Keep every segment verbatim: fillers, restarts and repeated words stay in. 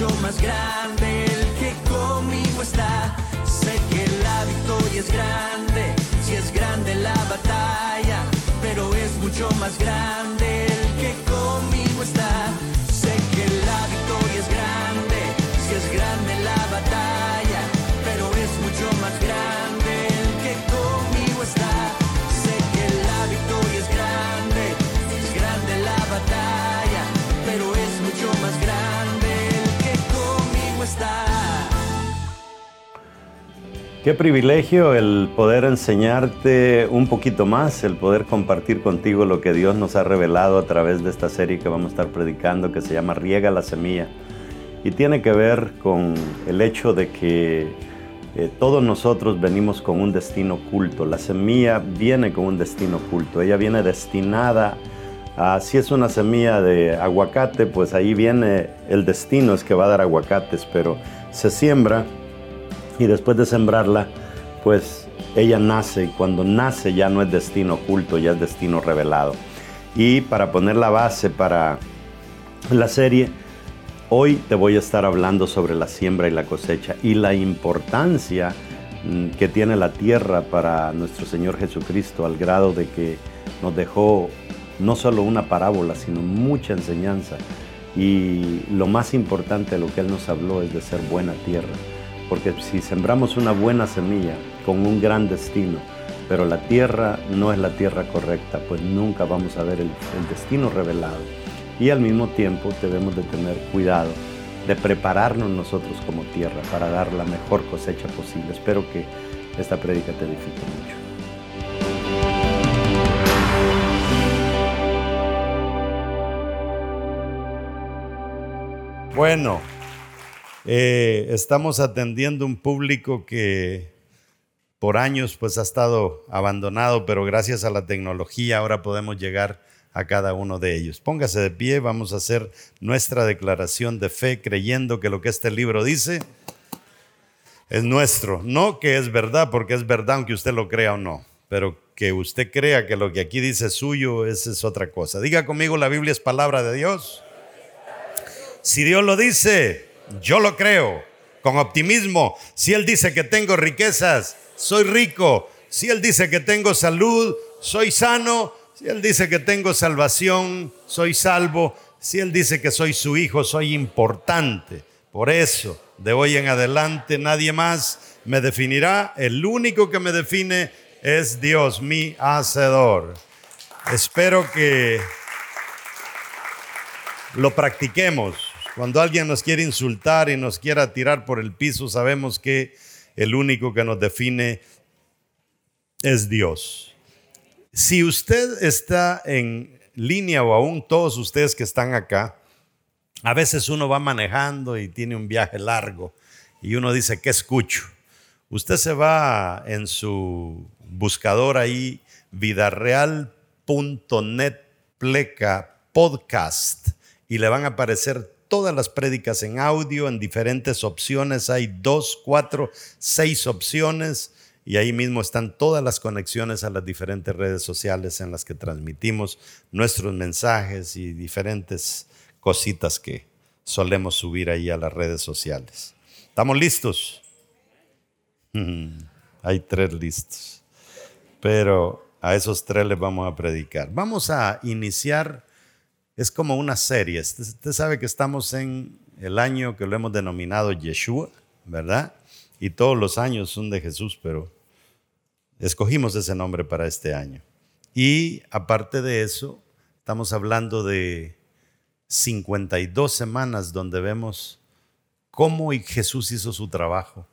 mucho más grande el que conmigo está. Sé que la victoria es grande, si es grande la batalla, pero es mucho más grande el que conmigo está. Sé que la victoria es grande, si es grande la batalla, pero es mucho más grande el que conmigo está. Sé que la victoria es grande, si es grande la batalla, pero es mucho más grande el que conmigo está. Qué privilegio el poder enseñarte un poquito más, el poder compartir contigo lo que Dios nos ha revelado a través de esta serie que vamos a estar predicando, que se llama Riega la Semilla. Y tiene que ver con el hecho de que eh, todos nosotros venimos con un destino oculto. La semilla viene con un destino oculto. Ella viene destinada a, si es una semilla de aguacate, pues ahí viene el destino, es que va a dar aguacates, pero se siembra. Y después de sembrarla, pues ella nace, y cuando nace ya no es destino oculto, ya es destino revelado. Y para poner la base para la serie, hoy te voy a estar hablando sobre la siembra y la cosecha y la importancia que tiene la tierra para nuestro Señor Jesucristo, al grado de que nos dejó no solo una parábola, sino mucha enseñanza. Y lo más importante de lo que Él nos habló es de ser buena tierra. Porque si sembramos una buena semilla con un gran destino, pero la tierra no es la tierra correcta, pues nunca vamos a ver el, el destino revelado. Y al mismo tiempo debemos de tener cuidado de prepararnos nosotros como tierra para dar la mejor cosecha posible. Espero que esta prédica te edifique mucho. Bueno. Eh, estamos atendiendo un público que por años pues ha estado abandonado, pero gracias a la tecnología ahora podemos llegar a cada uno de ellos. Póngase de pie, vamos a hacer nuestra declaración de fe creyendo que lo que este libro dice es nuestro. No que es verdad, porque es verdad aunque usted lo crea o no, pero que usted crea que lo que aquí dice es suyo, esa es otra cosa. Diga conmigo, la Biblia es palabra de Dios. Si Dios lo dice, yo lo creo con optimismo. Si Él dice que tengo riquezas, soy rico. Si Él dice que tengo salud, soy sano. Si Él dice que tengo salvación, soy salvo. Si Él dice que soy su hijo, soy importante. Por eso, de hoy en adelante, nadie más me definirá. El único que me define es Dios, mi Hacedor. Espero que lo practiquemos. Cuando alguien nos quiere insultar y nos quiera tirar por el piso, sabemos que el único que nos define es Dios. Si usted está en línea, o aún todos ustedes que están acá, a veces uno va manejando y tiene un viaje largo y uno dice, ¿qué escucho? Usted se va en su buscador ahí, vidareal punto net pleca podcast, y le van a aparecer todas las prédicas en audio, en diferentes opciones. Hay dos, cuatro, seis opciones, y ahí mismo están todas las conexiones a las diferentes redes sociales en las que transmitimos nuestros mensajes y diferentes cositas que solemos subir ahí a las redes sociales. ¿Estamos listos? Hmm, hay tres listos, pero a esos tres les vamos a predicar. Vamos a iniciar. Es como una serie. Usted sabe que estamos en el año que lo hemos denominado Yeshua, ¿verdad? Y todos los años son de Jesús, pero escogimos ese nombre para este año. Y aparte de eso, estamos hablando de cincuenta y dos semanas donde vemos cómo Jesús hizo su trabajo.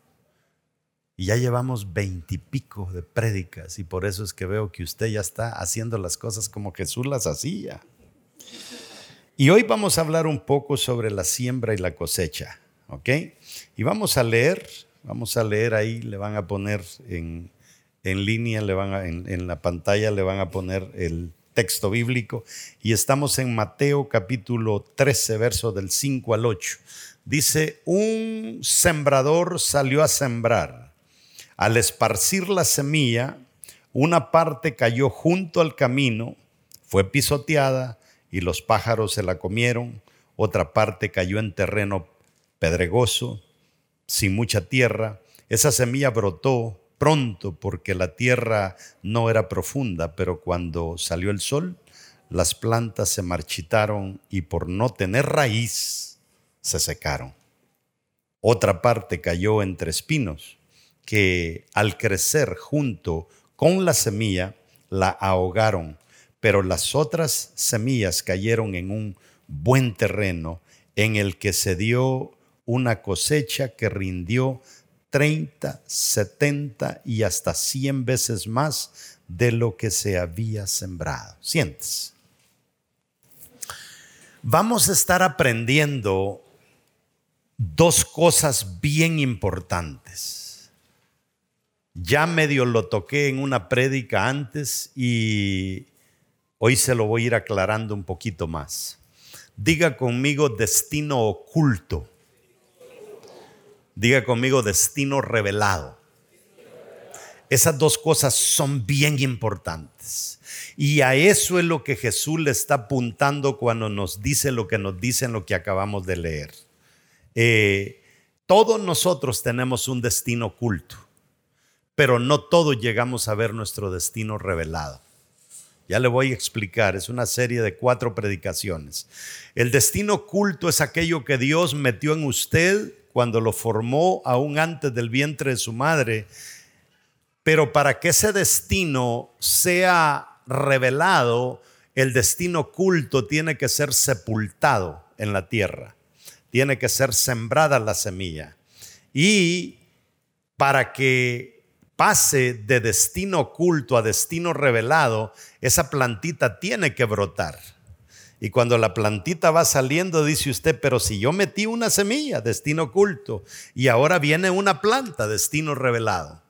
Y ya llevamos veintipico de prédicas, y por eso es que veo que usted ya está haciendo las cosas como Jesús las hacía. Y hoy vamos a hablar un poco sobre la siembra y la cosecha, ¿ok? Y vamos a leer, vamos a leer ahí, le van a poner en, en línea, le van a, en, en la pantalla le van a poner el texto bíblico. Y estamos en Mateo capítulo trece, versos del cinco al ocho. Dice, un sembrador salió a sembrar. Al esparcir la semilla, una parte cayó junto al camino, fue pisoteada, y los pájaros se la comieron. Otra parte cayó en terreno pedregoso, sin mucha tierra. Esa semilla brotó pronto porque la tierra no era profunda, pero cuando salió el sol, las plantas se marchitaron y por no tener raíz se secaron. Otra parte cayó entre espinos que al crecer junto con la semilla la ahogaron, pero las otras semillas cayeron en un buen terreno en el que se dio una cosecha que rindió treinta, setenta y hasta cien veces más de lo que se había sembrado. ¿Sientes? Vamos a estar aprendiendo dos cosas bien importantes. Ya medio lo toqué en una prédica antes y hoy se lo voy a ir aclarando un poquito más. Diga conmigo destino oculto. Diga conmigo destino revelado. Esas dos cosas son bien importantes. Y a eso es lo que Jesús le está apuntando cuando nos dice lo que nos dicen, lo que acabamos de leer. Eh, todos nosotros tenemos un destino oculto, pero no todos llegamos a ver nuestro destino revelado. Ya le voy a explicar, es una serie de cuatro predicaciones. El destino oculto es aquello que Dios metió en usted cuando lo formó aún antes del vientre de su madre. Pero para que ese destino sea revelado, el destino oculto tiene que ser sepultado en la tierra. Tiene que ser sembrada la semilla. Y para que pase de destino oculto a destino revelado, esa plantita tiene que brotar. Y cuando la plantita va saliendo, dice usted, pero si yo metí una semilla, destino oculto, y ahora viene una planta, destino revelado.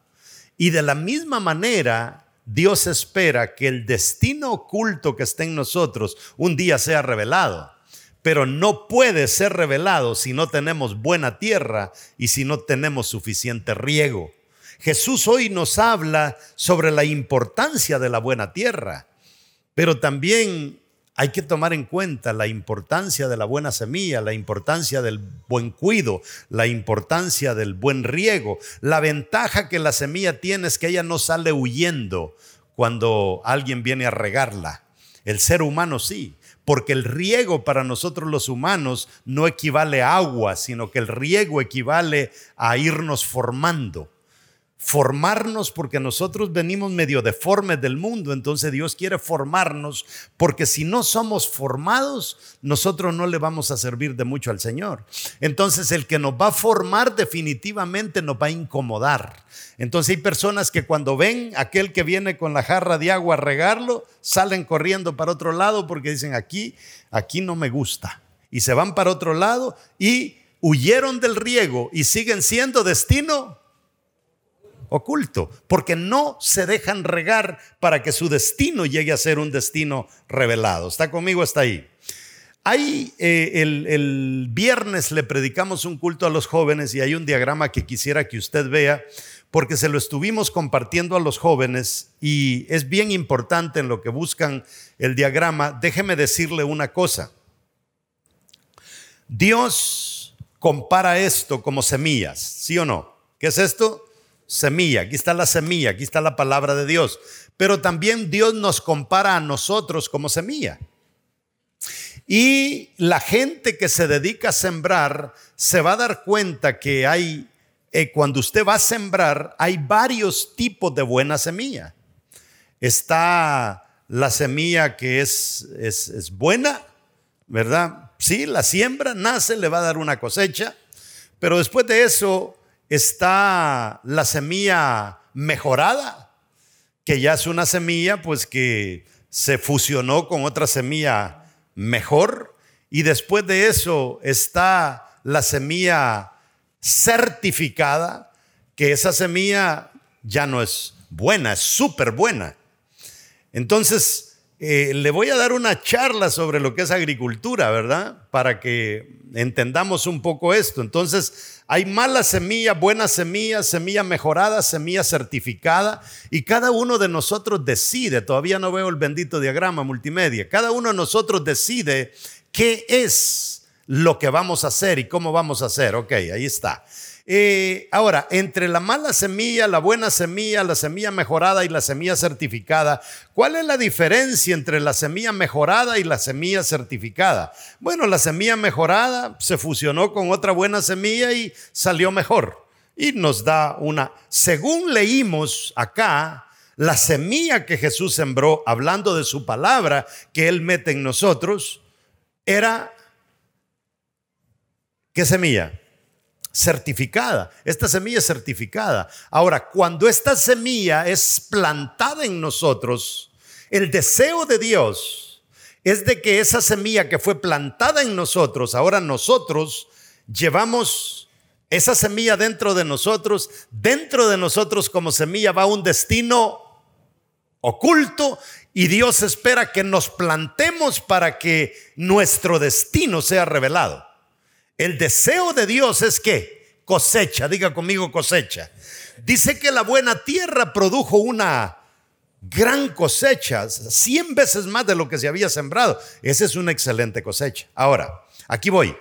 Y de la misma manera, Dios espera que el destino oculto que está en nosotros un día sea revelado. Pero no puede ser revelado si no tenemos buena tierra y si no tenemos suficiente riego. Jesús hoy nos habla sobre la importancia de la buena tierra, pero también hay que tomar en cuenta la importancia de la buena semilla, la importancia del buen cuido, la importancia del buen riego. La ventaja que la semilla tiene es que ella no sale huyendo cuando alguien viene a regarla. El ser humano sí, porque el riego para nosotros los humanos no equivale a agua, sino que el riego equivale a irnos formando. Formarnos porque nosotros venimos medio deformes del mundo, entonces Dios quiere formarnos porque si no somos formados, nosotros no le vamos a servir de mucho al Señor. Entonces el que nos va a formar definitivamente nos va a incomodar. Entonces hay personas que cuando ven aquel que viene con la jarra de agua a regarlo, salen corriendo para otro lado porque dicen aquí, aquí no me gusta. Y se van para otro lado y huyeron del riego y siguen siendo destino oculto, porque no se dejan regar para que su destino llegue a ser un destino revelado. ¿Está conmigo hasta ahí? Ahí eh, el, el viernes le predicamos un culto a los jóvenes y hay un diagrama que quisiera que usted vea porque se lo estuvimos compartiendo a los jóvenes y es bien importante en lo que buscan el diagrama. Déjeme decirle una cosa. Dios compara esto como semillas, ¿sí o no? ¿Qué es esto? Semilla, aquí está la semilla, aquí está la palabra de Dios. Pero también Dios nos compara a nosotros como semilla. Y la gente que se dedica a sembrar se va a dar cuenta que hay, eh, cuando usted va a sembrar, hay varios tipos de buena semilla. Está la semilla que es, es, es buena, ¿verdad? Sí, la siembra, nace, le va a dar una cosecha. Pero después de eso está la semilla mejorada, que ya es una semilla pues que se fusionó con otra semilla mejor. Y después de eso está la semilla certificada, que esa semilla ya no es buena, es súper buena. Entonces, eh, le voy a dar una charla sobre lo que es agricultura, ¿verdad? Para que entendamos un poco esto. Entonces, hay mala semilla, buena semilla, semilla mejorada, semilla certificada y cada uno de nosotros decide, todavía no veo el bendito diagrama multimedia, cada uno de nosotros decide qué es lo que vamos a hacer y cómo vamos a hacer. Ok, ahí está. Eh, ahora, entre la mala semilla, la buena semilla, la semilla mejorada y la semilla certificada, ¿cuál es la diferencia entre la semilla mejorada y la semilla certificada? Bueno, la semilla mejorada se fusionó con otra buena semilla y salió mejor. Y nos da una, según leímos acá, la semilla que Jesús sembró, hablando de su palabra que Él mete en nosotros, era, ¿qué semilla? Certificada. Esta semilla es certificada. Ahora, cuando esta semilla es plantada en nosotros, el deseo de Dios es de que esa semilla que fue plantada en nosotros, ahora nosotros llevamos esa semilla dentro de nosotros. Dentro de nosotros como semilla va un destino oculto y Dios espera que nos plantemos para que nuestro destino sea revelado. El deseo de Dios es que cosecha, diga conmigo cosecha. Dice que la buena tierra produjo una gran cosecha, cien veces más de lo que se había sembrado. Esa es una excelente cosecha. Ahora, aquí voy.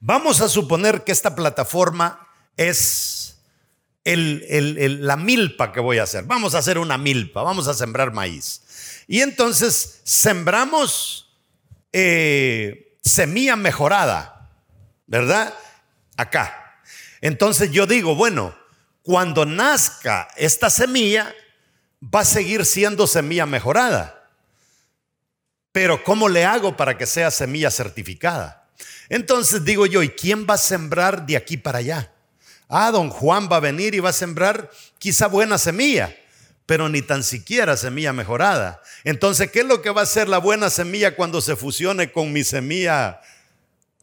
Vamos a suponer que esta plataforma es el, el, el, la milpa que voy a hacer. Vamos a hacer una milpa, vamos a sembrar maíz. Y entonces sembramos... Eh, semilla mejorada, ¿verdad? Acá. Entonces yo digo, bueno, cuando nazca esta semilla, va a seguir siendo semilla mejorada. Pero ¿cómo le hago para que sea semilla certificada? Entonces digo yo, ¿y quién va a sembrar de aquí para allá? Ah, don Juan va a venir y va a sembrar quizá buena semilla, pero ni tan siquiera semilla mejorada. Entonces, ¿qué es lo que va a ser la buena semilla cuando se fusione con mi semilla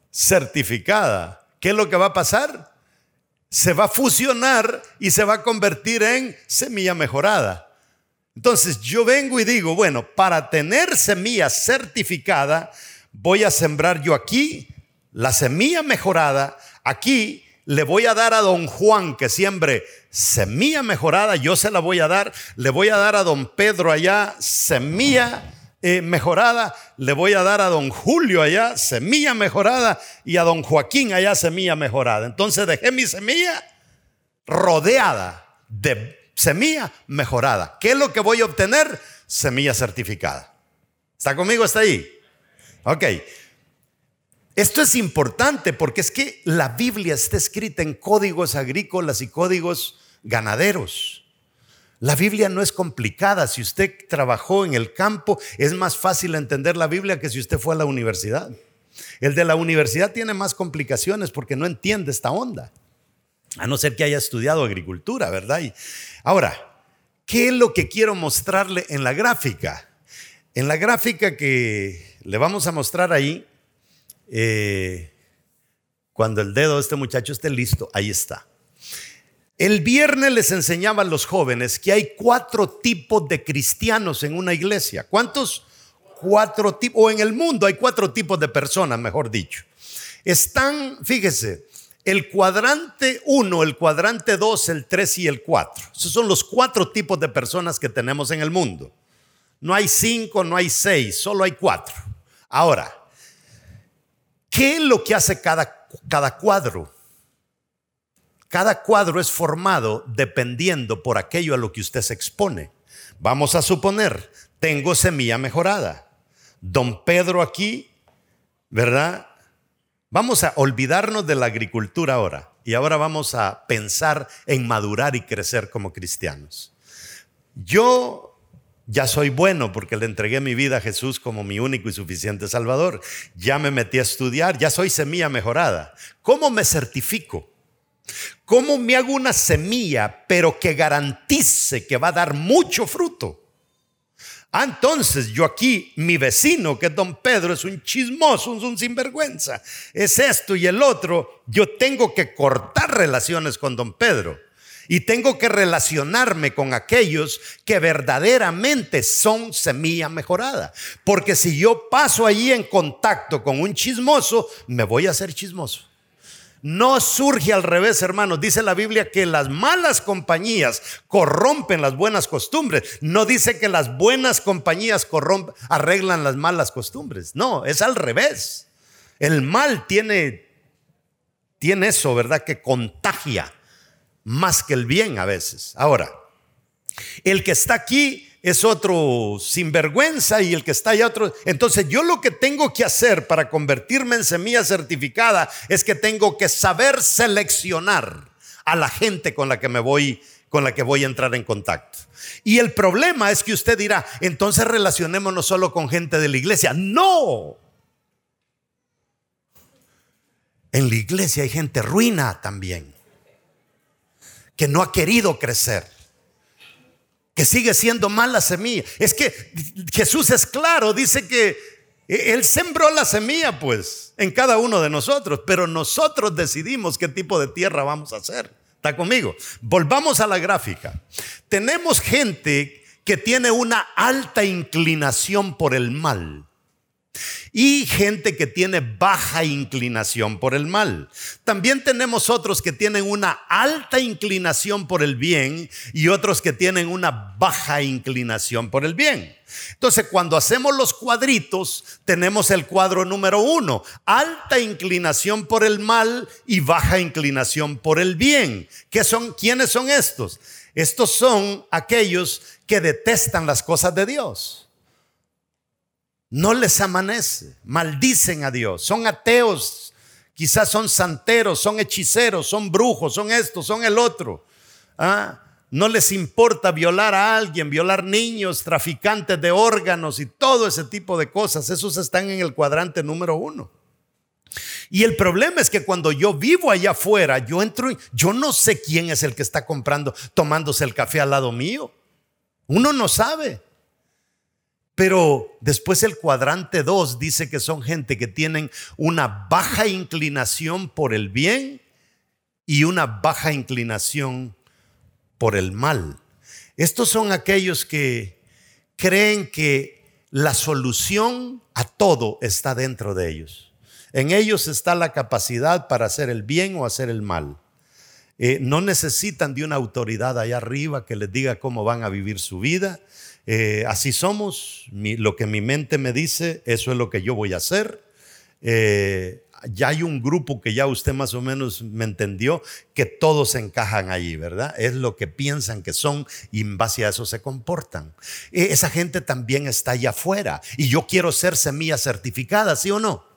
certificada? ¿Qué es lo que va a pasar? Se va a fusionar y se va a convertir en semilla mejorada. Entonces, yo vengo y digo, bueno, para tener semilla certificada, voy a sembrar yo aquí la semilla mejorada, aquí le voy a dar a don Juan que siembre semilla mejorada, yo se la voy a dar. Le voy a dar a don Pedro allá semilla eh, mejorada. Le voy a dar a don Julio allá semilla mejorada y a don Joaquín allá semilla mejorada. Entonces dejé mi semilla rodeada de semilla mejorada. ¿Qué es lo que voy a obtener? Semilla certificada. ¿Está conmigo? ¿Está ahí? Ok. Esto es importante porque es que la Biblia está escrita en códigos agrícolas y códigos ganaderos. La Biblia no es complicada. Si usted trabajó en el campo, es más fácil entender la Biblia que si usted fue a la universidad. El de la universidad tiene más complicaciones porque no entiende esta onda, a no ser que haya estudiado agricultura, ¿verdad? Y ahora, ¿qué es lo que quiero mostrarle en la gráfica? En la gráfica que le vamos a mostrar ahí, Eh, cuando el dedo de este muchacho esté listo, ahí está. El viernes les enseñaba a los jóvenes que hay cuatro tipos de cristianos en una iglesia. ¿Cuántos? Cuatro tipos, o en el mundo hay cuatro tipos de personas, mejor dicho. Están, fíjese, el cuadrante uno, el cuadrante dos, el tres y el cuatro. Esos son los cuatro tipos de personas que tenemos en el mundo. No hay cinco, no hay seis, solo hay cuatro. Ahora, ¿qué es lo que hace cada, cada cuadro? Cada cuadro es formado dependiendo por aquello a lo que usted se expone. Vamos a suponer, tengo semilla mejorada. Don Pedro aquí, ¿verdad? Vamos a olvidarnos de la agricultura ahora. Y ahora vamos a pensar en madurar y crecer como cristianos. Yo... ya soy bueno porque le entregué mi vida a Jesús como mi único y suficiente Salvador. Ya me metí a estudiar, ya soy semilla mejorada. ¿Cómo me certifico? ¿Cómo me hago una semilla pero que garantice que va a dar mucho fruto? Ah, entonces yo aquí, mi vecino que es don Pedro es un chismoso, es un sinvergüenza. Es esto y el otro. Yo tengo que cortar relaciones con don Pedro. Y tengo que relacionarme con aquellos que verdaderamente son semilla mejorada. Porque si yo paso allí en contacto con un chismoso, me voy a hacer chismoso. No surge al revés, hermanos. Dice la Biblia que las malas compañías corrompen las buenas costumbres. No dice que las buenas compañías corrompen, arreglan las malas costumbres. No, es al revés. El mal tiene, tiene eso, ¿verdad? Que contagia más que el bien a veces. Ahora, el que está aquí es otro sinvergüenza y el que está allá otro. Entonces yo lo que tengo que hacer para convertirme en semilla certificada es que tengo que saber seleccionar a la gente con la que me voy, con la que voy a entrar en contacto. Y el problema es que usted dirá, entonces relacionémonos solo con gente de la iglesia. ¡No! En la iglesia hay gente ruina también, que no ha querido crecer, que sigue siendo mala semilla. Es que Jesús es claro, dice que Él sembró la semilla pues en cada uno de nosotros, pero nosotros decidimos qué tipo de tierra vamos a hacer. ¿Está conmigo? Volvamos a la gráfica. Tenemos gente que tiene una alta inclinación por el mal y gente que tiene baja inclinación por el mal. También tenemos otros que tienen una alta inclinación por el bien y otros que tienen una baja inclinación por el bien. Entonces, cuando hacemos los cuadritos, tenemos el cuadro número uno: alta inclinación por el mal y baja inclinación por el bien. ¿Qué son? ¿Quiénes son estos? Estos son aquellos que detestan las cosas de Dios. No les amanece, maldicen a Dios, son ateos, quizás son santeros, son hechiceros, son brujos, son esto, son el otro. ¿Ah? No les importa violar a alguien, violar niños, traficantes de órganos y todo ese tipo de cosas. Esos están en el cuadrante número uno. Y el problema es que cuando yo vivo allá afuera, yo entro y yo no sé quién es el que está comprando, tomándose el café al lado mío. Uno no sabe. Pero después el cuadrante dos dice que son gente que tienen una baja inclinación por el bien y una baja inclinación por el mal. Estos son aquellos que creen que la solución a todo está dentro de ellos. En ellos está la capacidad para hacer el bien o hacer el mal. Eh, no necesitan de una autoridad allá arriba que les diga cómo van a vivir su vida. Eh, así somos, mi, lo que mi mente me dice, eso es lo que yo voy a hacer. Eh, ya hay un grupo que ya usted más o menos me entendió, que todos encajan allí, ¿verdad? Es lo que piensan que son y en base a eso se comportan. Eh, esa gente también está allá afuera y yo quiero ser semilla certificada, ¿sí o no?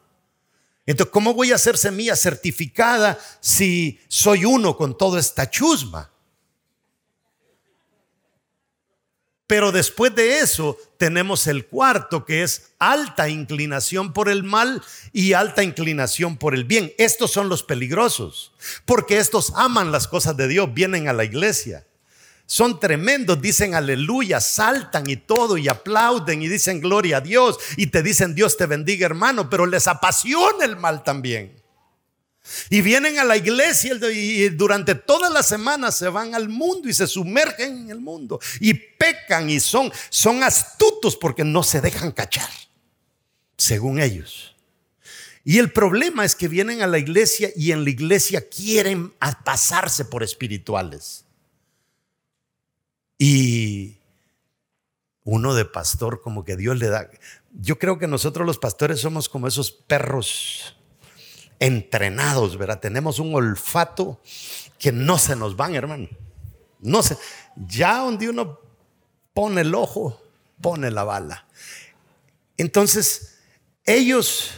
Entonces, ¿cómo voy a ser semilla certificada si soy uno con toda esta chusma? Pero después de eso tenemos el cuarto, que es alta inclinación por el mal y alta inclinación por el bien. Estos son los peligrosos, porque estos aman las cosas de Dios, vienen a la iglesia. Son tremendos, dicen aleluya, saltan y todo y aplauden y dicen gloria a Dios y te dicen Dios te bendiga hermano, pero les apasiona el mal también. Y vienen a la iglesia y durante toda la semana se van al mundo y se sumergen en el mundo y pecan y son, son astutos porque no se dejan cachar, según ellos. Y el problema es que vienen a la iglesia y en la iglesia quieren pasarse por espirituales. Y uno de pastor como que Dios le da. Yo creo que nosotros los pastores somos como esos perros entrenados, ¿verdad? Tenemos un olfato que no se nos van, hermano. No se, ya donde uno pone el ojo, pone la bala. Entonces, ellos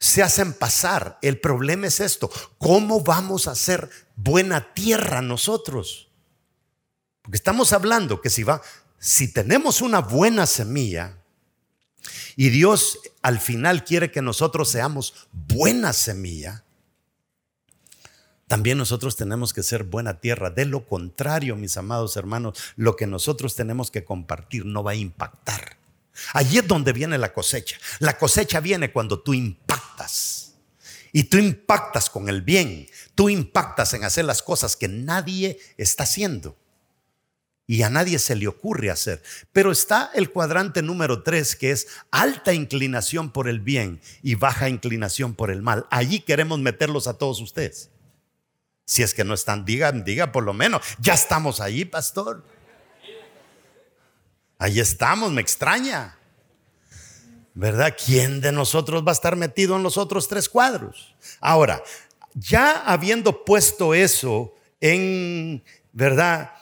se hacen pasar. El problema es esto: ¿cómo vamos a hacer buena tierra nosotros? Porque estamos hablando que si va, si tenemos una buena semilla, y Dios al final quiere que nosotros seamos buena semilla, también nosotros tenemos que ser buena tierra. De lo contrario, mis amados hermanos, lo que nosotros tenemos que compartir no va a impactar. Allí es donde viene la cosecha. La cosecha viene cuando tú impactas. Y tú impactas con el bien. Tú impactas en hacer las cosas que nadie está haciendo. Y a nadie se le ocurre hacer. Pero está el cuadrante número tres, que es alta inclinación por el bien y baja inclinación por el mal. Allí queremos meterlos a todos ustedes. Si es que no están, digan, digan por lo menos, ya estamos ahí, pastor. Ahí estamos, me extraña. ¿verdad? ¿Quién de nosotros va a estar metido en los otros tres cuadros? Ahora, ya habiendo puesto eso en, ¿verdad?,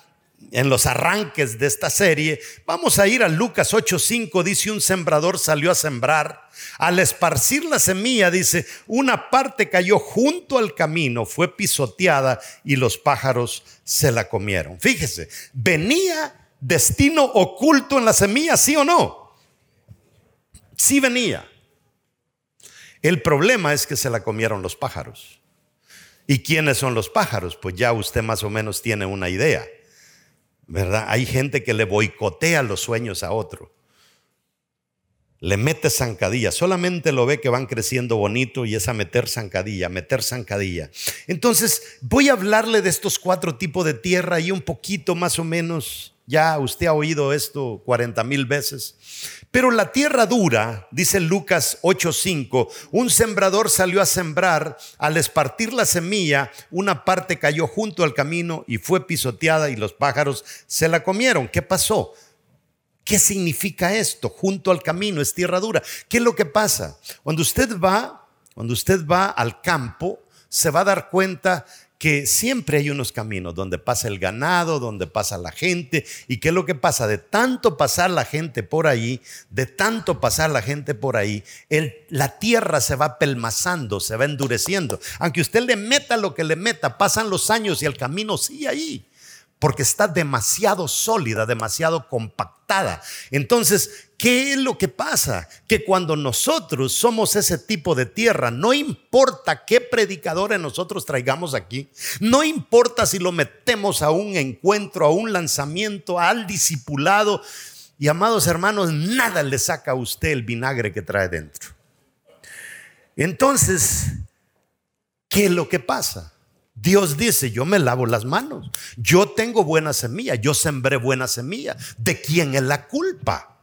en los arranques de esta serie, vamos a ir a Lucas ocho cinco. Dice: un sembrador salió a sembrar. Al esparcir la semilla, dice, una parte cayó junto al camino, fue pisoteada y los pájaros se la comieron. Fíjese, ¿venía destino oculto en la semilla, sí o no? Sí venía. El problema es que se la comieron los pájaros. ¿Y quiénes son los pájaros? Pues ya usted más o menos tiene una idea, ¿verdad? Hay gente que le boicotea los sueños a otro, le mete zancadilla, solamente lo ve que van creciendo bonito y es a meter zancadilla, meter zancadilla. Entonces voy a hablarle de estos cuatro tipos de tierra y un poquito más o menos, ya usted ha oído esto cuarenta mil veces. Pero la tierra dura, dice Lucas ocho cinco, un sembrador salió a sembrar, al esparcir la semilla, una parte cayó junto al camino y fue pisoteada y los pájaros se la comieron. ¿Qué pasó? ¿Qué significa esto? Junto al camino, es tierra dura. ¿Qué es lo que pasa? Cuando usted va, cuando usted va al campo, se va a dar cuenta que siempre hay unos caminos donde pasa el ganado, donde pasa la gente. ¿Y qué es lo que pasa? De tanto pasar la gente por ahí, de tanto pasar la gente por ahí, el, la tierra se va pelmazando, se va endureciendo. Aunque usted le meta lo que le meta, pasan los años y el camino sigue ahí, porque está demasiado sólida, demasiado compactada. Entonces, ¿qué es lo que pasa? Que cuando nosotros somos ese tipo de tierra, no importa qué predicadores nosotros traigamos aquí, no importa si lo metemos a un encuentro, a un lanzamiento, al discipulado, y amados hermanos, nada le saca a usted el vinagre que trae dentro. Entonces, ¿qué es lo que pasa? Dios dice: yo me lavo las manos, yo tengo buena semilla, yo sembré buena semilla. ¿De quién es la culpa?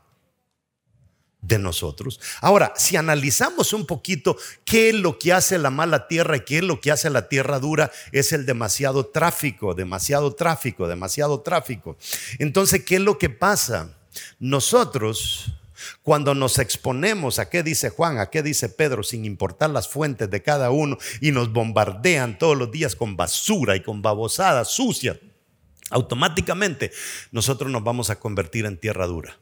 De nosotros. Ahora, si analizamos un poquito qué es lo que hace la mala tierra y qué es lo que hace la tierra dura, es el demasiado tráfico, demasiado tráfico, demasiado tráfico. Entonces, ¿qué es lo que pasa? Nosotros, cuando nos exponemos a qué dice Juan, a qué dice Pedro, sin importar las fuentes de cada uno, y nos bombardean todos los días con basura y con babosadas sucias, automáticamente nosotros nos vamos a convertir en tierra dura.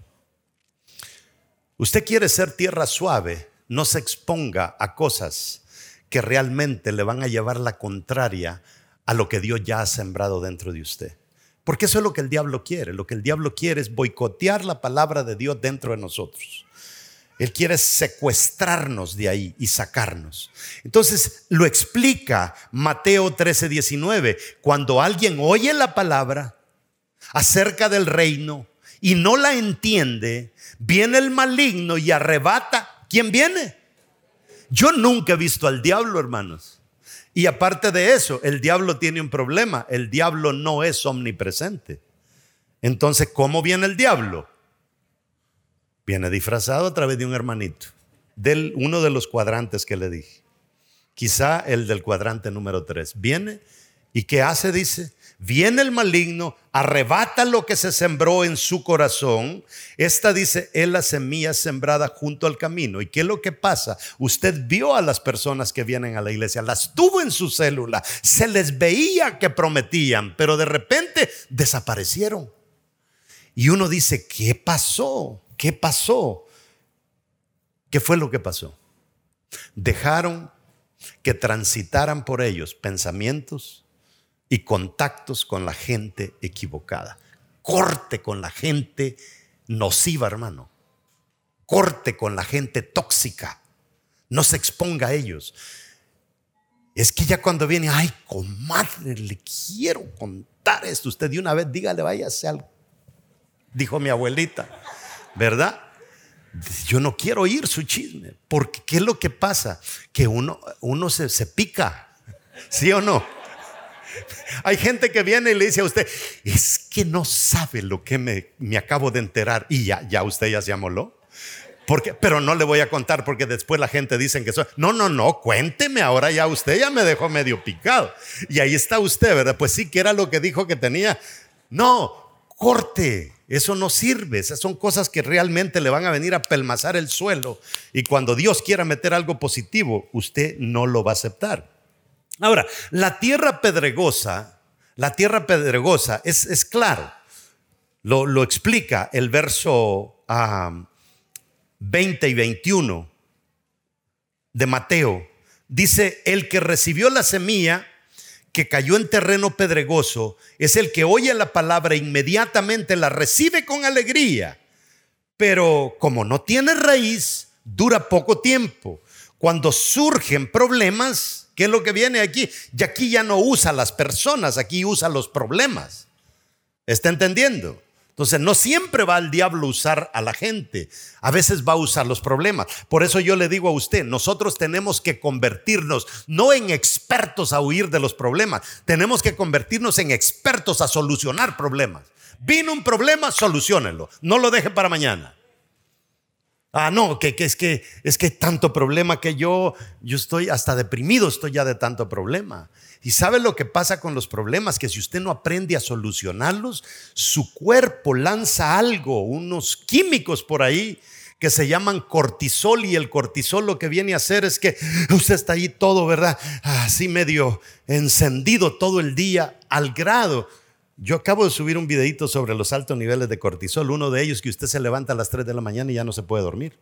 Usted quiere ser tierra suave, no se exponga a cosas que realmente le van a llevar la contraria a lo que Dios ya ha sembrado dentro de usted. Porque eso es lo que el diablo quiere. Lo que el diablo quiere es boicotear la palabra de Dios dentro de nosotros. Él quiere secuestrarnos de ahí y sacarnos. Entonces lo explica Mateo trece diecinueve. Cuando alguien oye la palabra acerca del reino y no la entiende, viene el maligno y arrebata. ¿Quién viene? Yo nunca he visto al diablo, hermanos. Y aparte de eso, el diablo tiene un problema. El diablo no es omnipresente. Entonces, ¿cómo viene el diablo? Viene disfrazado a través de un hermanito, de uno de los cuadrantes que le dije. Quizá el del cuadrante número tres. Viene y ¿qué hace? Dice: viene el maligno, arrebata lo que se sembró en su corazón. Esta, dice, es la semilla sembrada junto al camino. ¿Y qué es lo que pasa? Usted vio a las personas que vienen a la iglesia, las tuvo en su célula, se les veía que prometían, pero de repente desaparecieron. Y uno dice: ¿qué pasó? ¿Qué pasó? ¿Qué fue lo que pasó? Dejaron que transitaran por ellos pensamientos y contactos con la gente equivocada. Corte con la gente nociva, hermano. Corte con la gente tóxica. No se exponga a ellos. Es que ya cuando viene: ay, comadre, le quiero contar esto. Usted de una vez dígale: váyase al... dijo mi abuelita, ¿verdad? Yo no quiero oír su chisme. Porque ¿qué es lo que pasa? Que uno, uno se, se pica. ¿Sí o no? Hay gente que viene y le dice a usted: es que no sabe lo que me, me acabo de enterar. Y ya, ya usted ya se amoló. Porque, pero no le voy a contar porque después la gente dice que soy... No, no, no, cuénteme ahora ya. Usted ya me dejó medio picado. Y ahí está usted, ¿verdad? Pues sí, que era lo que dijo que tenía. No, corte. Eso no sirve, esas son cosas que realmente le van a venir a pelmazar el suelo, y cuando Dios quiera meter algo positivo, usted no lo va a aceptar. Ahora, la tierra pedregosa, la tierra pedregosa es, es claro, lo, lo explica el verso um, veinte y veintiuno de Mateo. Dice: el que recibió la semilla que cayó en terreno pedregoso es el que oye la palabra, inmediatamente la recibe con alegría, pero como no tiene raíz, dura poco tiempo. Cuando surgen problemas, ¿qué es lo que viene aquí? Y aquí ya no usa las personas, aquí usa los problemas. ¿Está entendiendo? Entonces no siempre va el diablo a usar a la gente, a veces va a usar los problemas. Por eso yo le digo a usted, nosotros tenemos que convertirnos no en expertos a huir de los problemas, tenemos que convertirnos en expertos a solucionar problemas. Vino un problema, soluciónelo, no lo deje para mañana. Ah, no, que, que es que es que tanto problema que yo, yo estoy hasta deprimido, estoy ya de tanto problema. Y sabe lo que pasa con los problemas, que si usted no aprende a solucionarlos, su cuerpo lanza algo, unos químicos por ahí que se llaman cortisol, y el cortisol lo que viene a hacer es que usted está ahí todo, ¿verdad? Así medio encendido todo el día, al grado. Yo acabo de subir un videito sobre los altos niveles de cortisol. Uno de ellos, que usted se levanta a las tres de la mañana y ya no se puede dormir.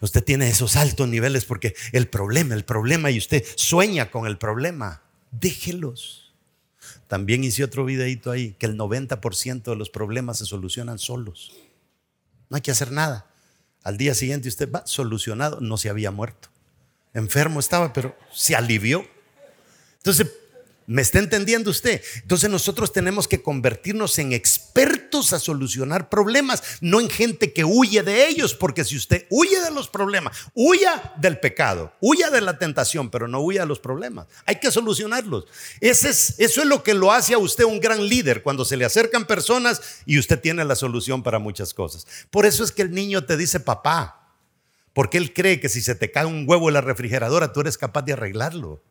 Usted tiene esos altos niveles porque el problema, el problema, y usted sueña con el problema. Déjelos. También hice otro videito ahí que el noventa por ciento de los problemas se solucionan solos. No hay que hacer nada. Al día siguiente usted va solucionado, no se había muerto. Enfermo estaba, pero se alivió. Entonces, ¿me está entendiendo usted? Entonces nosotros tenemos que convertirnos en expertos a solucionar problemas, no en gente que huye de ellos, porque si usted huye de los problemas, huya del pecado, huya de la tentación, pero no huya de los problemas. Hay que solucionarlos. Ese es, eso es lo que lo hace a usted un gran líder, cuando se le acercan personas y usted tiene la solución para muchas cosas. Por eso es que el niño te dice papá, porque él cree que si se te cae un huevo en la refrigeradora, tú eres capaz de arreglarlo.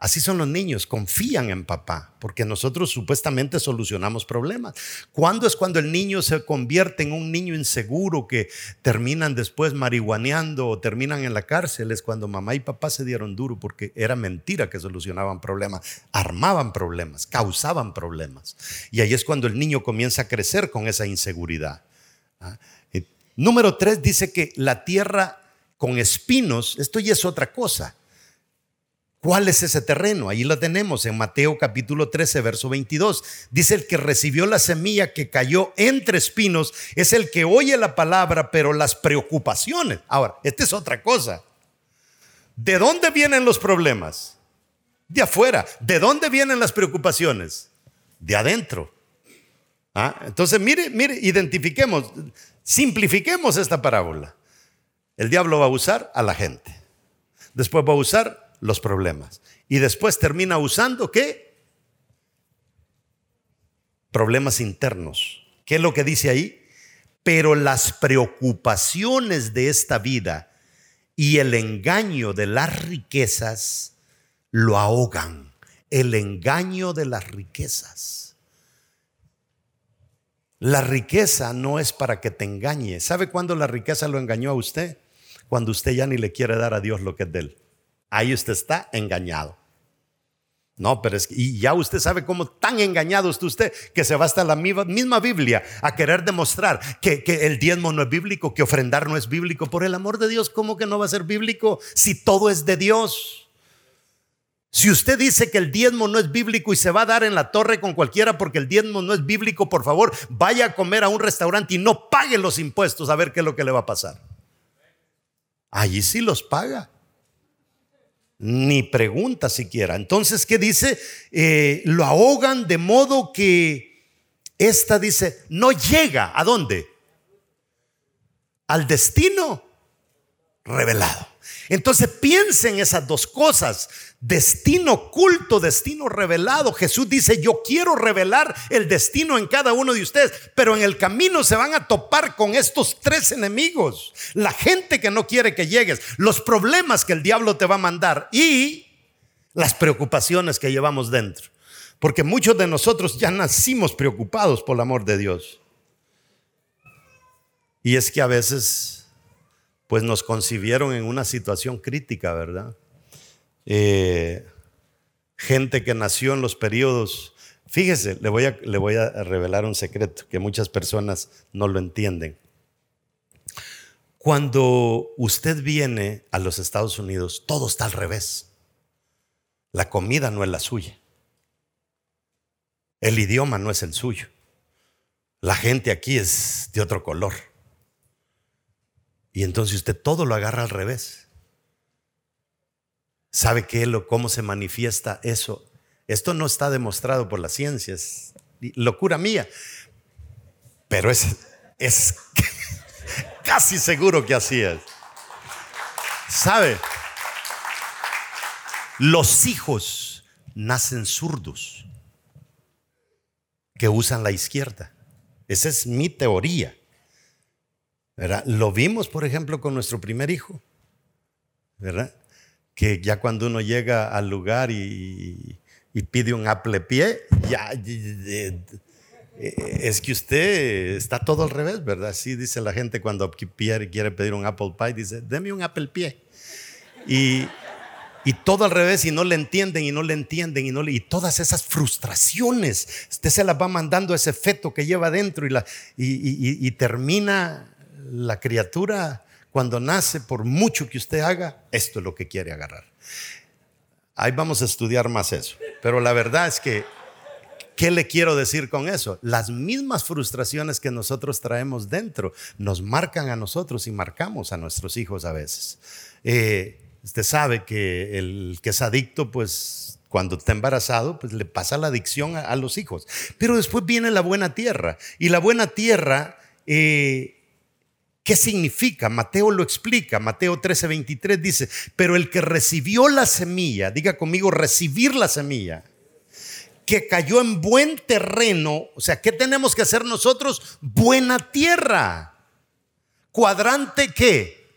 Así son los niños, confían en papá, porque nosotros supuestamente solucionamos problemas. ¿Cuándo es cuando el niño se convierte en un niño inseguro que terminan después marihuaneando o terminan en la cárcel? Es cuando mamá y papá se dieron duro porque era mentira que solucionaban problemas, armaban problemas, causaban problemas. Y ahí es cuando el niño comienza a crecer con esa inseguridad. Número tres dice que la tierra con espinos, esto ya es otra cosa. ¿Cuál es ese terreno? Ahí lo tenemos en Mateo capítulo trece, verso veintidós. Dice: el que recibió la semilla que cayó entre espinos es el que oye la palabra, pero las preocupaciones. Ahora, esta es otra cosa. ¿De dónde vienen los problemas? De afuera. ¿De dónde vienen las preocupaciones? De adentro. ¿Ah? Entonces, mire, mire, identifiquemos, simplifiquemos esta parábola. El diablo va a usar a la gente. Después va a usar los problemas. Y después termina usando ¿qué? Problemas internos. ¿Qué es lo que dice ahí? Pero las preocupaciones de esta vida y el engaño de las riquezas lo ahogan. El engaño de las riquezas. La riqueza no es para que te engañe. ¿Sabe cuándo la riqueza lo engañó a usted? Cuando usted ya ni le quiere dar a Dios lo que es de él. Ahí usted está engañado. No, pero es que y ya usted sabe cómo tan engañado está usted, que se va hasta la misma Biblia a querer demostrar que, que el diezmo no es bíblico, que ofrendar no es bíblico. Por el amor de Dios, ¿cómo que no va a ser bíblico si todo es de Dios? Si usted dice que el diezmo no es bíblico y se va a dar en la torre con cualquiera porque el diezmo no es bíblico, por favor, vaya a comer a un restaurante y no pague los impuestos, a ver qué es lo que le va a pasar. Allí sí los paga. Ni pregunta siquiera. Entonces, ¿qué dice? Eh, lo ahogan de modo que esta dice, no llega. ¿A dónde? Al destino revelado. Entonces piensen esas dos cosas: destino oculto, destino revelado. Jesús dice: yo quiero revelar el destino en cada uno de ustedes, pero en el camino se van a topar con estos tres enemigos: la gente que no quiere que llegues, los problemas que el diablo te va a mandar y las preocupaciones que llevamos dentro. Porque muchos de nosotros ya nacimos preocupados por el amor de Dios. Y es que a veces, pues nos concibieron en una situación crítica, ¿verdad? Eh, gente que nació en los periodos... Fíjese, le voy, a, le voy a revelar un secreto que muchas personas no lo entienden. Cuando usted viene a los Estados Unidos, todo está al revés. La comida no es la suya. El idioma no es el suyo. La gente aquí es de otro color. Y entonces usted todo lo agarra al revés. ¿Sabe qué es lo, cómo se manifiesta eso? Esto no está demostrado por la ciencia, es locura mía, pero es, es casi seguro que así es. ¿Sabe? Los hijos nacen zurdos que usan la izquierda. Esa es mi teoría, ¿verdad? Lo vimos, por ejemplo, con nuestro primer hijo, ¿verdad? Que ya cuando uno llega al lugar y... y pide un aplepié, ya, es que usted está todo al revés, ¿verdad? Así dice la gente cuando quiere pedir un apple pie, dice, deme un aplepié. Y, y todo al revés, y no le entienden, y no le entienden, y, no le, y todas esas frustraciones, usted se las va mandando a ese feto que lleva adentro, y, la, y, y, y termina la criatura cuando nace, por mucho que usted haga, esto es lo que quiere agarrar. Ahí vamos a estudiar más eso. Pero la verdad es que, ¿qué le quiero decir con eso? Las mismas frustraciones que nosotros traemos dentro nos marcan a nosotros y marcamos a nuestros hijos a veces. Eh, usted sabe que el que es adicto, pues cuando está embarazado, pues le pasa la adicción a, a los hijos. Pero después viene la buena tierra. Y la buena tierra... Eh, ¿Qué significa? Mateo lo explica. Mateo trece veintitrés dice, pero el que recibió la semilla, diga conmigo, recibir la semilla, que cayó en buen terreno. O sea, ¿qué tenemos que hacer nosotros? Buena tierra. ¿Cuadrante qué?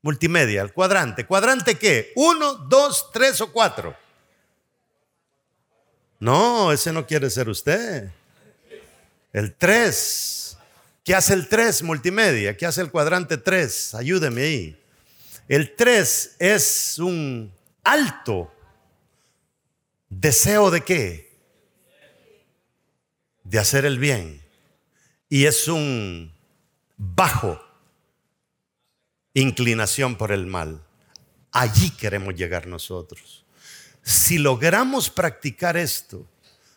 Multimedia, el cuadrante. ¿Cuadrante qué? Uno, dos, tres o cuatro. No, ese no quiere ser usted. El tres. ¿Qué hace el tres? Multimedia. ¿Qué hace el cuadrante tres? Ayúdeme ahí. El tres es un alto deseo de ¿qué? De hacer el bien. Y es un bajo inclinación por el mal. Allí queremos llegar nosotros. Si logramos practicar esto,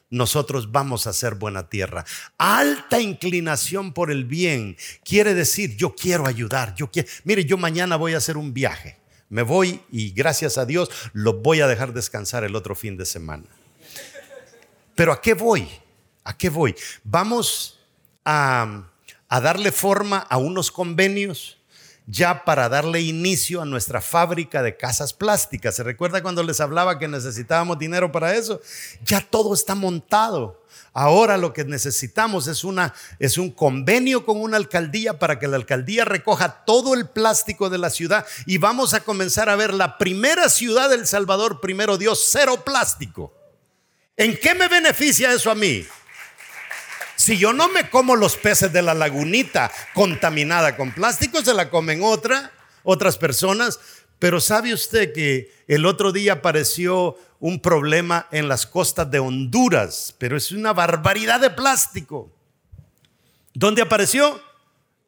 nosotros vamos a ser buena tierra. Alta inclinación por el bien. Quiere decir, yo quiero ayudar. Yo quiero. Mire, yo mañana voy a hacer un viaje. Me voy y gracias a Dios los voy a dejar descansar el otro fin de semana. Pero ¿a qué voy? ¿A qué voy? Vamos a, a darle forma a unos convenios ya para darle inicio a nuestra fábrica de casas plásticas. ¿Se recuerda cuando les hablaba que necesitábamos dinero para eso? Ya todo está montado. Ahora lo que necesitamos es, una, es un convenio con una alcaldía para que la alcaldía recoja todo el plástico de la ciudad y vamos a comenzar a ver la primera ciudad del Salvador, primero Dios, cero plástico. ¿En qué me beneficia eso a mí? Si yo no me como los peces de la lagunita contaminada con plástico, se la comen otra, otras personas. Pero ¿sabe usted que el otro día apareció un problema en las costas de Honduras? Pero es una barbaridad de plástico. ¿Dónde apareció?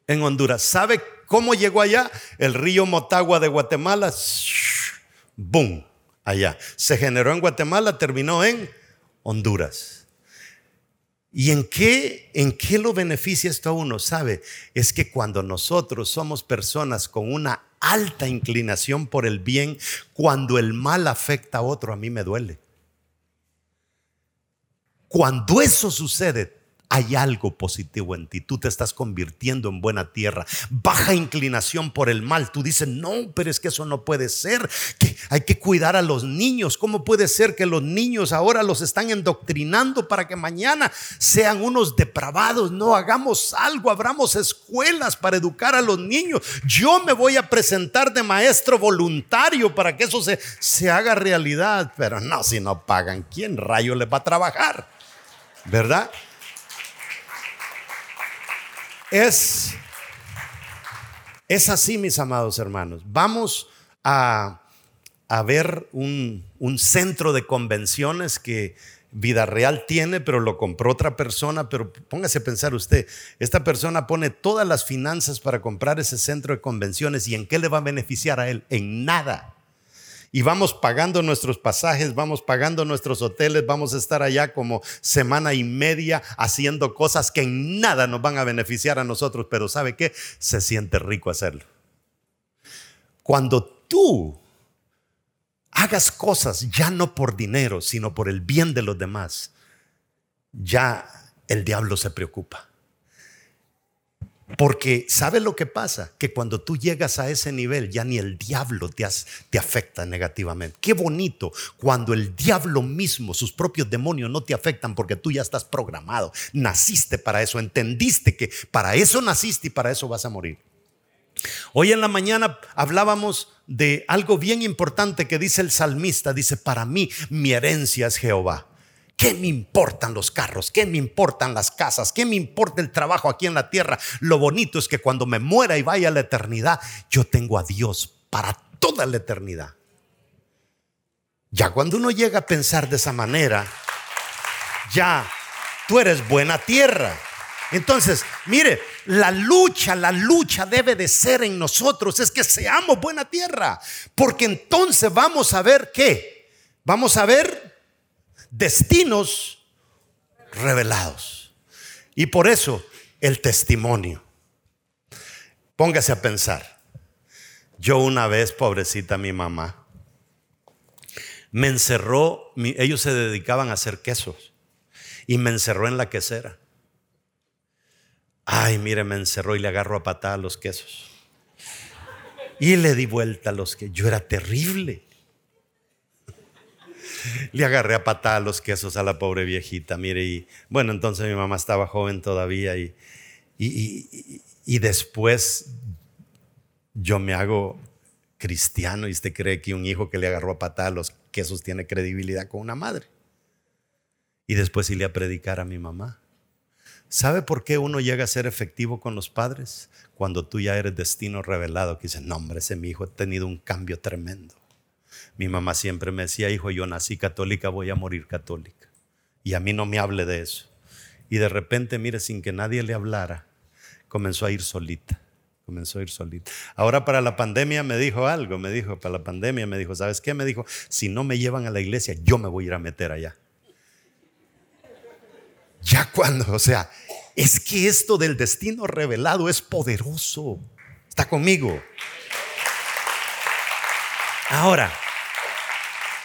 En Honduras. ¿Sabe cómo llegó allá? El río Motagua de Guatemala. Shh, boom, allá. Se generó en Guatemala, terminó en Honduras. ¿Y en qué, en qué lo beneficia esto a uno? ¿Sabe? Es que cuando nosotros somos personas con una alta inclinación por el bien, cuando el mal afecta a otro, a mí me duele. Cuando eso sucede, hay algo positivo en ti. Tú te estás convirtiendo en buena tierra. Baja inclinación por el mal. Tú dices, no, pero es que eso no puede ser, que hay que cuidar a los niños. ¿Cómo puede ser que los niños ahora los están endoctrinando para que mañana sean unos depravados? No, hagamos algo, abramos escuelas para educar a los niños. Yo me voy a presentar de maestro voluntario para que eso se, se haga realidad. Pero no, si no pagan, ¿quién rayo les va a trabajar? ¿Verdad? Es, es así, mis amados hermanos. Vamos a, a ver un, un centro de convenciones que Vida Real tiene, pero lo compró otra persona. Pero póngase a pensar usted, esta persona pone todas las finanzas para comprar ese centro de convenciones, ¿y en qué le va a beneficiar a él? En nada. Y vamos pagando nuestros pasajes, vamos pagando nuestros hoteles, vamos a estar allá como semana y media haciendo cosas que en nada nos van a beneficiar a nosotros, pero ¿sabe qué? Se siente rico hacerlo. Cuando tú hagas cosas ya no por dinero, sino por el bien de los demás, ya el diablo se preocupa. Porque ¿sabes lo que pasa? Que cuando tú llegas a ese nivel, ya ni el diablo te, has, te afecta negativamente. Qué bonito cuando el diablo mismo, sus propios demonios no te afectan, porque tú ya estás programado. Naciste para eso, entendiste que para eso naciste y para eso vas a morir. Hoy en la mañana hablábamos de algo bien importante que dice el salmista. Dice, para mí mi herencia es Jehová. ¿Qué me importan los carros? ¿Qué me importan las casas? ¿Qué me importa el trabajo aquí en la tierra? Lo bonito es que cuando me muera y vaya a la eternidad, yo tengo a Dios para toda la eternidad. Ya cuando uno llega a pensar de esa manera, ya tú eres buena tierra. Entonces, mire, la lucha, la lucha debe de ser en nosotros, es que seamos buena tierra. Porque entonces vamos a ver ¿qué? Vamos a ver destinos revelados. Y por eso el testimonio. Póngase a pensar. Yo una vez, pobrecita mi mamá, me encerró. Ellos se dedicaban a hacer quesos y me encerró en la quesera. Ay, mire, me encerró y le agarró a patada los quesos y le di vuelta a los quesos. Yo era terrible. Le agarré a patada los quesos a la pobre viejita, mire. Y bueno, entonces mi mamá estaba joven todavía y, y, y, y después yo me hago cristiano. ¿Y usted cree que un hijo que le agarró a patada los quesos tiene credibilidad con una madre? Y después iré a predicar a mi mamá. ¿Sabe por qué uno llega a ser efectivo con los padres? Cuando tú ya eres destino revelado, que dices, no hombre, ese mi hijo ha tenido un cambio tremendo. Mi mamá siempre me decía, hijo, yo nací católica, voy a morir católica. Y a mí no me hable de eso. Y de repente, mire, sin que nadie le hablara, comenzó a ir solita. Comenzó a ir solita. Ahora para la pandemia me dijo algo, me dijo, para la pandemia me dijo, ¿sabes qué? Me dijo, si no me llevan a la iglesia, yo me voy a ir a meter allá. Ya cuando, o sea, es que esto del destino revelado es poderoso. Está conmigo. Ahora,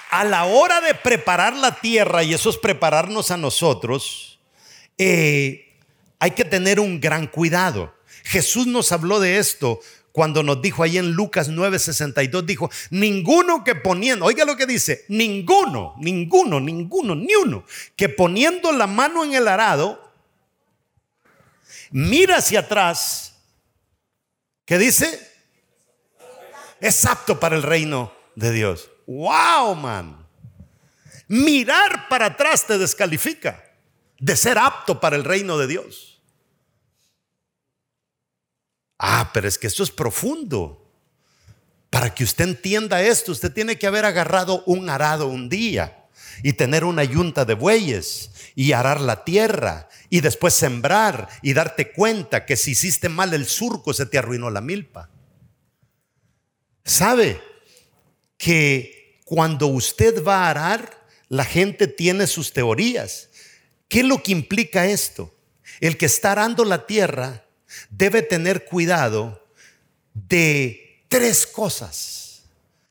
a la hora de preparar la tierra, y eso es prepararnos a nosotros, eh, hay que tener un gran cuidado. Jesús nos habló de esto cuando nos dijo ahí en Lucas nueve sesenta y dos, dijo, ninguno que poniendo, oiga lo que dice, ninguno, ninguno, ninguno, ni uno, que poniendo la mano en el arado, mira hacia atrás, ¿qué dice? Es apto para el reino de Dios. Wow, man. Mirar para atrás te descalifica de ser apto para el reino de Dios. Ah, pero es que esto es profundo. Para que usted entienda esto, usted tiene que haber agarrado un arado un día y tener una yunta de bueyes y arar la tierra y después sembrar y darte cuenta que si hiciste mal el surco, se te arruinó la milpa. ¿Sabe que cuando usted va a arar, la gente tiene sus teorías? ¿Qué es lo que implica esto? El que está arando la tierra debe tener cuidado de tres cosas.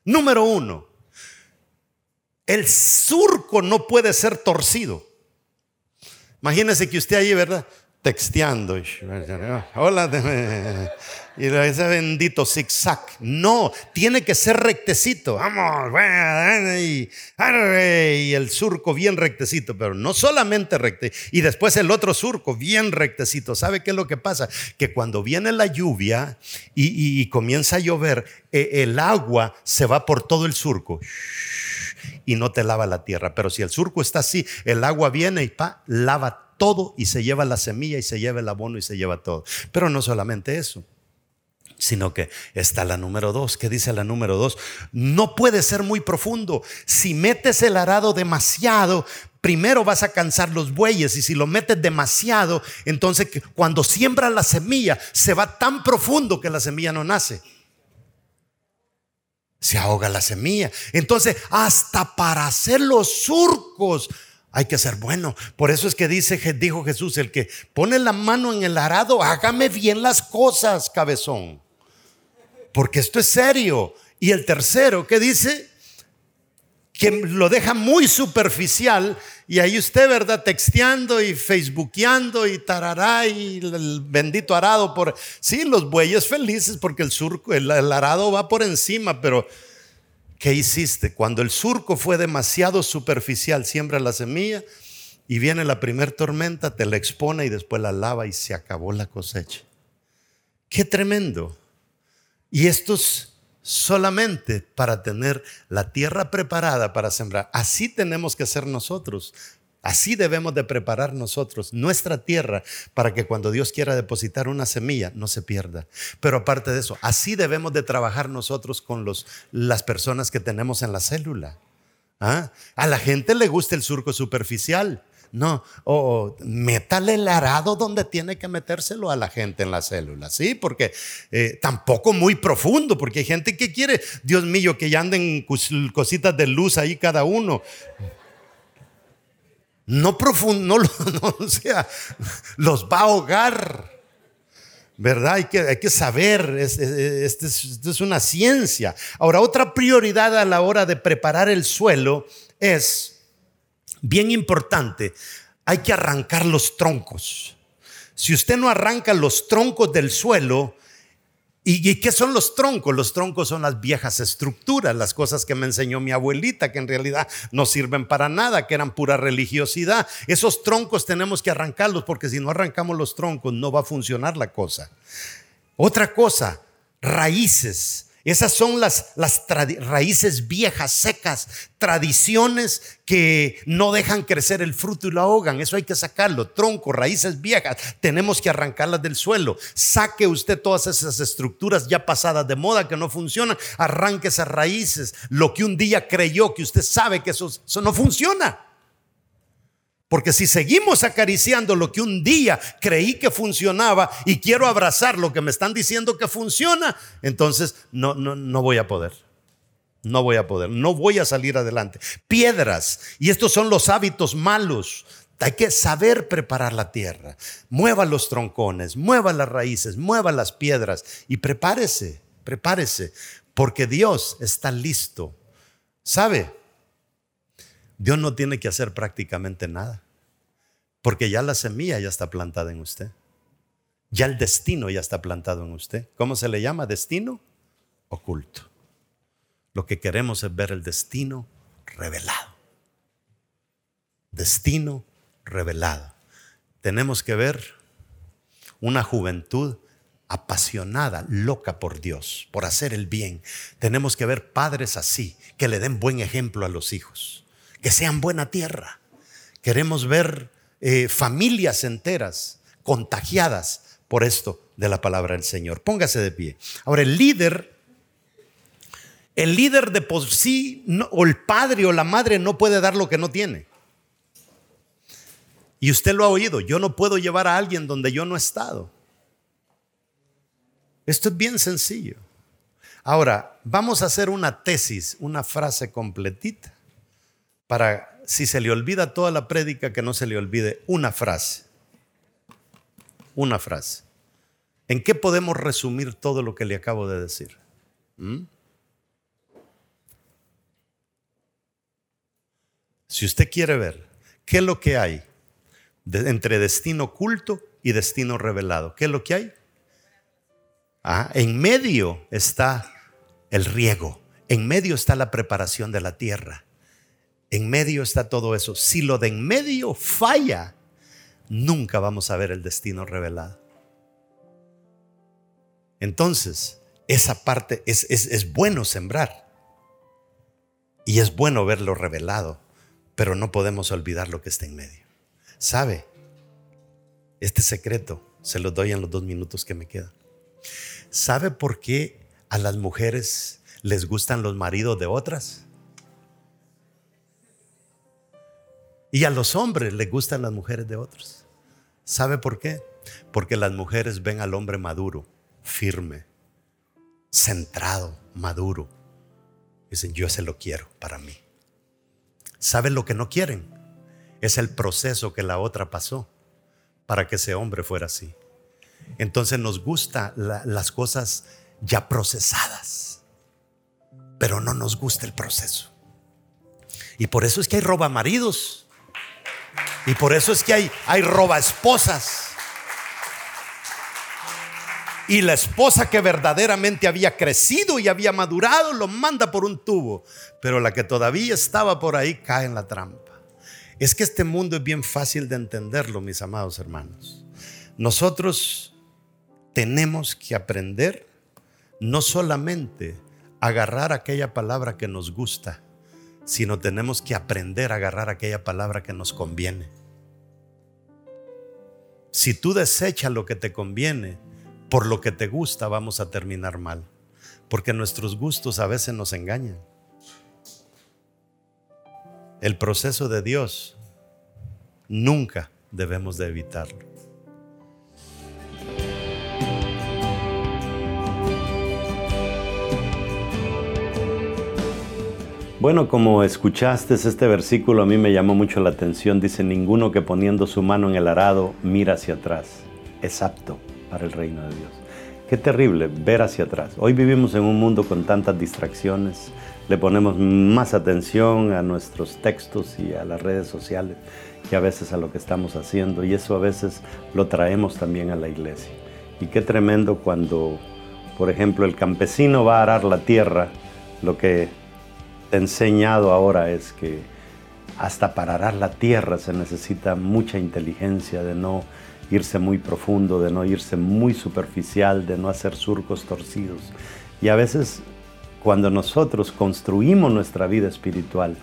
Número uno, el surco no puede ser torcido. Imagínese que usted allí, ¿verdad?, texteando. Hola. Y ese bendito zigzag. No, tiene que ser rectecito. Vamos. Y el surco bien rectecito, pero no solamente recte. Y después el otro surco bien rectecito. ¿Sabe qué es lo que pasa? Que cuando viene la lluvia y, y, y comienza a llover, el agua se va por todo el surco y no te lava la tierra. Pero si el surco está así, el agua viene y pa, lava todo y se lleva la semilla y se lleva el abono y se lleva todo. Pero no solamente eso, sino que está la número dos. ¿Qué dice la número dos? No puede ser muy profundo. Si metes el arado demasiado, primero vas a cansar los bueyes, y si lo metes demasiado, entonces cuando siembra la semilla se va tan profundo que la semilla no nace. Se ahoga la semilla. Entonces, hasta para hacer los surcos hay que ser bueno. Por eso es que dice, dijo Jesús: el que pone la mano en el arado, hágame bien las cosas, cabezón, porque esto es serio. Y el tercero, ¿qué dice? Que lo deja muy superficial. Y ahí usted, ¿verdad?, texteando y facebookeando y tarará, y el bendito arado por... Sí, los bueyes felices porque el surco, el, el arado va por encima. Pero ¿qué hiciste? Cuando el surco fue demasiado superficial, siembra la semilla y viene la primer tormenta, te la expone y después la lava y se acabó la cosecha. ¡Qué tremendo! Y estos... solamente para tener la tierra preparada para sembrar. Así tenemos que ser nosotros. Así debemos de preparar nosotros nuestra tierra para que cuando Dios quiera depositar una semilla no se pierda. Pero aparte de eso, así debemos de trabajar nosotros con los, las personas que tenemos en la célula. ¿Ah? A la gente le gusta el surco superficial. No, o oh, métale el arado donde tiene que metérselo a la gente en la célula, sí, porque eh, tampoco muy profundo, porque hay gente que quiere, Dios mío, que ya anden cositas de luz ahí cada uno. No profundo, no, no, o sea, los va a ahogar, ¿verdad? Hay que, hay que saber, esto es, es, es una ciencia. Ahora, otra prioridad a la hora de preparar el suelo es... bien importante, hay que arrancar los troncos. Si usted no arranca los troncos del suelo, ¿y, y qué son los troncos? Los troncos son las viejas estructuras, las cosas que me enseñó mi abuelita, que en realidad no sirven para nada, que eran pura religiosidad. Esos troncos tenemos que arrancarlos, porque si no arrancamos los troncos no va a funcionar la cosa. Otra cosa, raíces. Esas son las, las trad- raíces viejas, secas, tradiciones que no dejan crecer el fruto y lo ahogan. Eso hay que sacarlo. Tronco, raíces viejas, tenemos que arrancarlas del suelo. Saque usted todas esas estructuras ya pasadas de moda que no funcionan. Arranque esas raíces. Lo que un día creyó que usted sabe que eso, eso no funciona. Porque si seguimos acariciando lo que un día creí que funcionaba y quiero abrazar lo que me están diciendo que funciona, entonces no, no, no voy a poder. No voy a poder, no voy a salir adelante. Piedras, y estos son los hábitos malos. Hay que saber preparar la tierra. Mueva los troncones, mueva las raíces, mueva las piedras y prepárese, prepárese, porque Dios está listo. ¿Sabe? Dios no tiene que hacer prácticamente nada, porque ya la semilla ya está plantada en usted. Ya el destino ya está plantado en usted. ¿Cómo se le llama? Destino oculto. Lo que queremos es ver el destino revelado. Destino revelado. Tenemos que ver una juventud apasionada, loca por Dios, por hacer el bien. Tenemos que ver padres así, que le den buen ejemplo a los hijos. Que sean buena tierra. Queremos ver eh, familias enteras contagiadas por esto de la palabra del Señor. Póngase de pie. Ahora, el líder, el líder de por sí, no, o el padre o la madre no puede dar lo que no tiene. Y usted lo ha oído: yo no puedo llevar a alguien donde yo no he estado. Esto es bien sencillo. Ahora, vamos a hacer una tesis, una frase completita, para si se le olvida toda la prédica, que no se le olvide una frase. Una frase. ¿En qué podemos resumir todo lo que le acabo de decir? ¿Mm? Si usted quiere ver qué es lo que hay de, entre destino oculto y destino revelado. ¿Qué es lo que hay? Ah, en medio está el riego, en medio está la preparación de la tierra, en medio está todo eso. Si lo de en medio falla, nunca vamos a ver el destino revelado. Entonces, esa parte es, es, es bueno sembrar y es bueno verlo revelado, pero no podemos olvidar lo que está en medio. ¿Sabe? Este secreto se lo doy en los dos minutos que me quedan. ¿Sabe por qué a las mujeres les gustan los maridos de otras? Y a los hombres les gustan las mujeres de otros. ¿Sabe por qué? Porque las mujeres ven al hombre maduro, firme, centrado, maduro. Dicen, yo ese lo quiero para mí. ¿Saben lo que no quieren? Es el proceso que la otra pasó para que ese hombre fuera así. Entonces nos gustan la, las cosas ya procesadas, pero no nos gusta el proceso. Y por eso es que hay roba maridos, y por eso es que hay, hay roba esposas. Y la esposa que verdaderamente había crecido y había madurado lo manda por un tubo, pero la que todavía estaba por ahí cae en la trampa. Es que este mundo es bien fácil de entenderlo, mis amados hermanos. Nosotros tenemos que aprender no solamente a agarrar aquella palabra que nos gusta, sino tenemos que aprender a agarrar aquella palabra que nos conviene. Si tú desechas lo que te conviene por lo que te gusta, vamos a terminar mal, porque nuestros gustos a veces nos engañan. El proceso de Dios nunca debemos de evitarlo. Bueno, como escuchaste este versículo, a mí me llamó mucho la atención. Dice, ninguno que poniendo su mano en el arado mira hacia atrás es apto para el reino de Dios. Qué terrible ver hacia atrás. Hoy vivimos en un mundo con tantas distracciones, le ponemos más atención a nuestros textos y a las redes sociales que a veces a lo que estamos haciendo, y eso a veces lo traemos también a la iglesia. Y qué tremendo cuando, por ejemplo, el campesino va a arar la tierra, lo que he enseñado ahora es que hasta para arar la tierra se necesita mucha inteligencia, de no irse muy profundo, de no irse muy superficial, de no hacer surcos torcidos. Y a veces cuando nosotros construimos nuestra vida espiritual,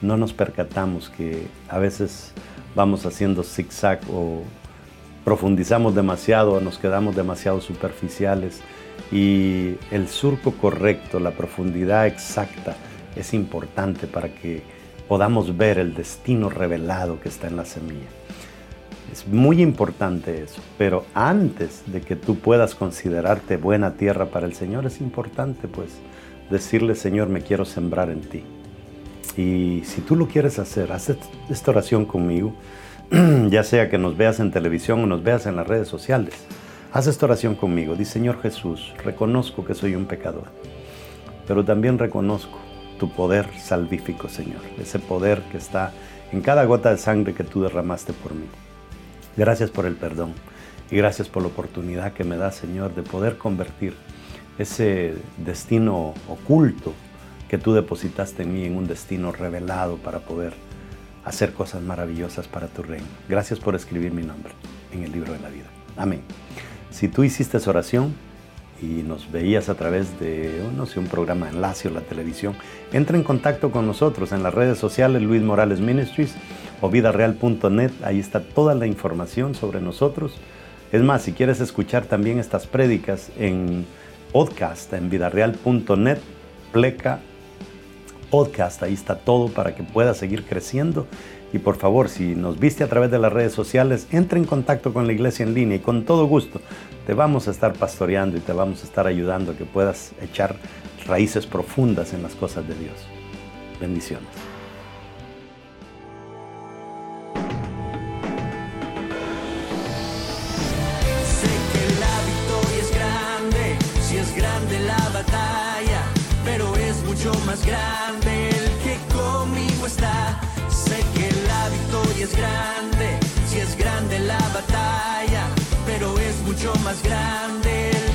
no nos percatamos que a veces vamos haciendo zigzag o profundizamos demasiado o nos quedamos demasiado superficiales. Y el surco correcto, la profundidad exacta, es importante para que podamos ver el destino revelado que está en la semilla. Es muy importante eso, pero antes de que tú puedas considerarte buena tierra para el Señor, es importante pues decirle, Señor, me quiero sembrar en ti. Y si tú lo quieres hacer, haz esta oración conmigo, ya sea que nos veas en televisión o nos veas en las redes sociales. Haz esta oración conmigo. Di, Señor Jesús, reconozco que soy un pecador, pero también reconozco tu poder salvífico, Señor, ese poder que está en cada gota de sangre que tú derramaste por mí. Gracias por el perdón y gracias por la oportunidad que me das, Señor, de poder convertir ese destino oculto que tú depositaste en mí en un destino revelado para poder hacer cosas maravillosas para tu reino. Gracias por escribir mi nombre en el libro de la vida. Amén. Si tú hiciste esa oración y nos veías a través de, no sé, un programa de enlace o la televisión, entra en contacto con nosotros en las redes sociales, Luis Morales Ministries o vida real punto net. Ahí está toda la información sobre nosotros. Es más, si quieres escuchar también estas prédicas en podcast, en vida real punto net, pleca podcast, ahí está todo para que puedas seguir creciendo. Y por favor, si nos viste a través de las redes sociales, entra en contacto con la iglesia en línea y con todo gusto te vamos a estar pastoreando y te vamos a estar ayudando a que puedas echar raíces profundas en las cosas de Dios. Bendiciones. Sé que la victoria es grande, si es grande la batalla, pero es mucho más grande el que conmigo está. Sé que la victoria es grande, si es grande. mucho más grande.